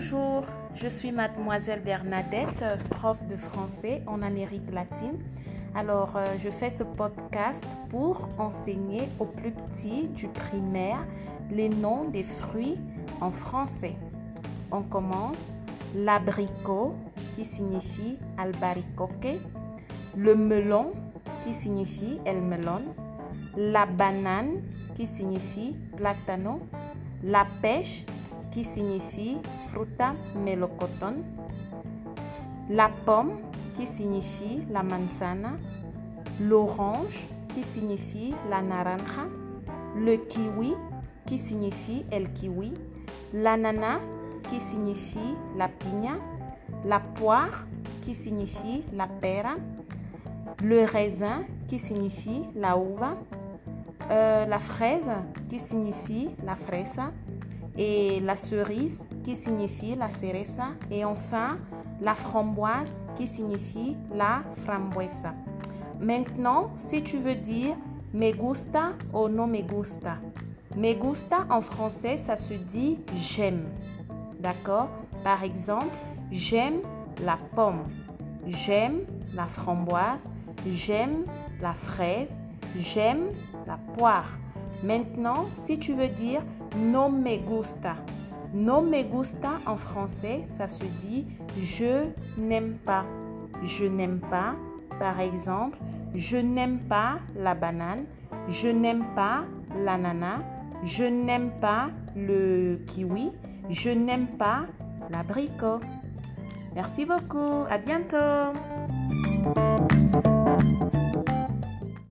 Bonjour, je suis mademoiselle Bernadette, prof de français en Amérique latine. Alors, je fais ce podcast pour enseigner aux plus petits du primaire les noms des fruits en français. On commence l'abricot qui signifie albaricoque, le melon qui signifie el melon, la banane qui signifie plátano, la pêche qui signifie fruta melocotón, la pomme qui signifie la manzana, l'orange qui signifie la naranja, le kiwi qui signifie el kiwi, l'ananas qui signifie la piña, la poire qui signifie la pera, le raisin qui signifie la uva, la fraise qui signifie la fresa, et la cerise qui signifie la cereza, et enfin la framboise qui signifie la frambuesa. Maintenant, si tu veux dire « me gusta » ou « no me gusta », « me gusta » en français, ça se dit « j'aime ». D'accord? Par exemple, « j'aime la pomme »,« j'aime la framboise »,« j'aime la fraise », »,« j'aime la poire ». Maintenant, si tu veux dire no me gusta. No me gusta en français, ça se dit je n'aime pas. Je n'aime pas, par exemple, je n'aime pas la banane, je n'aime pas l'ananas, je n'aime pas le kiwi, je n'aime pas l'abricot. Merci beaucoup, à bientôt.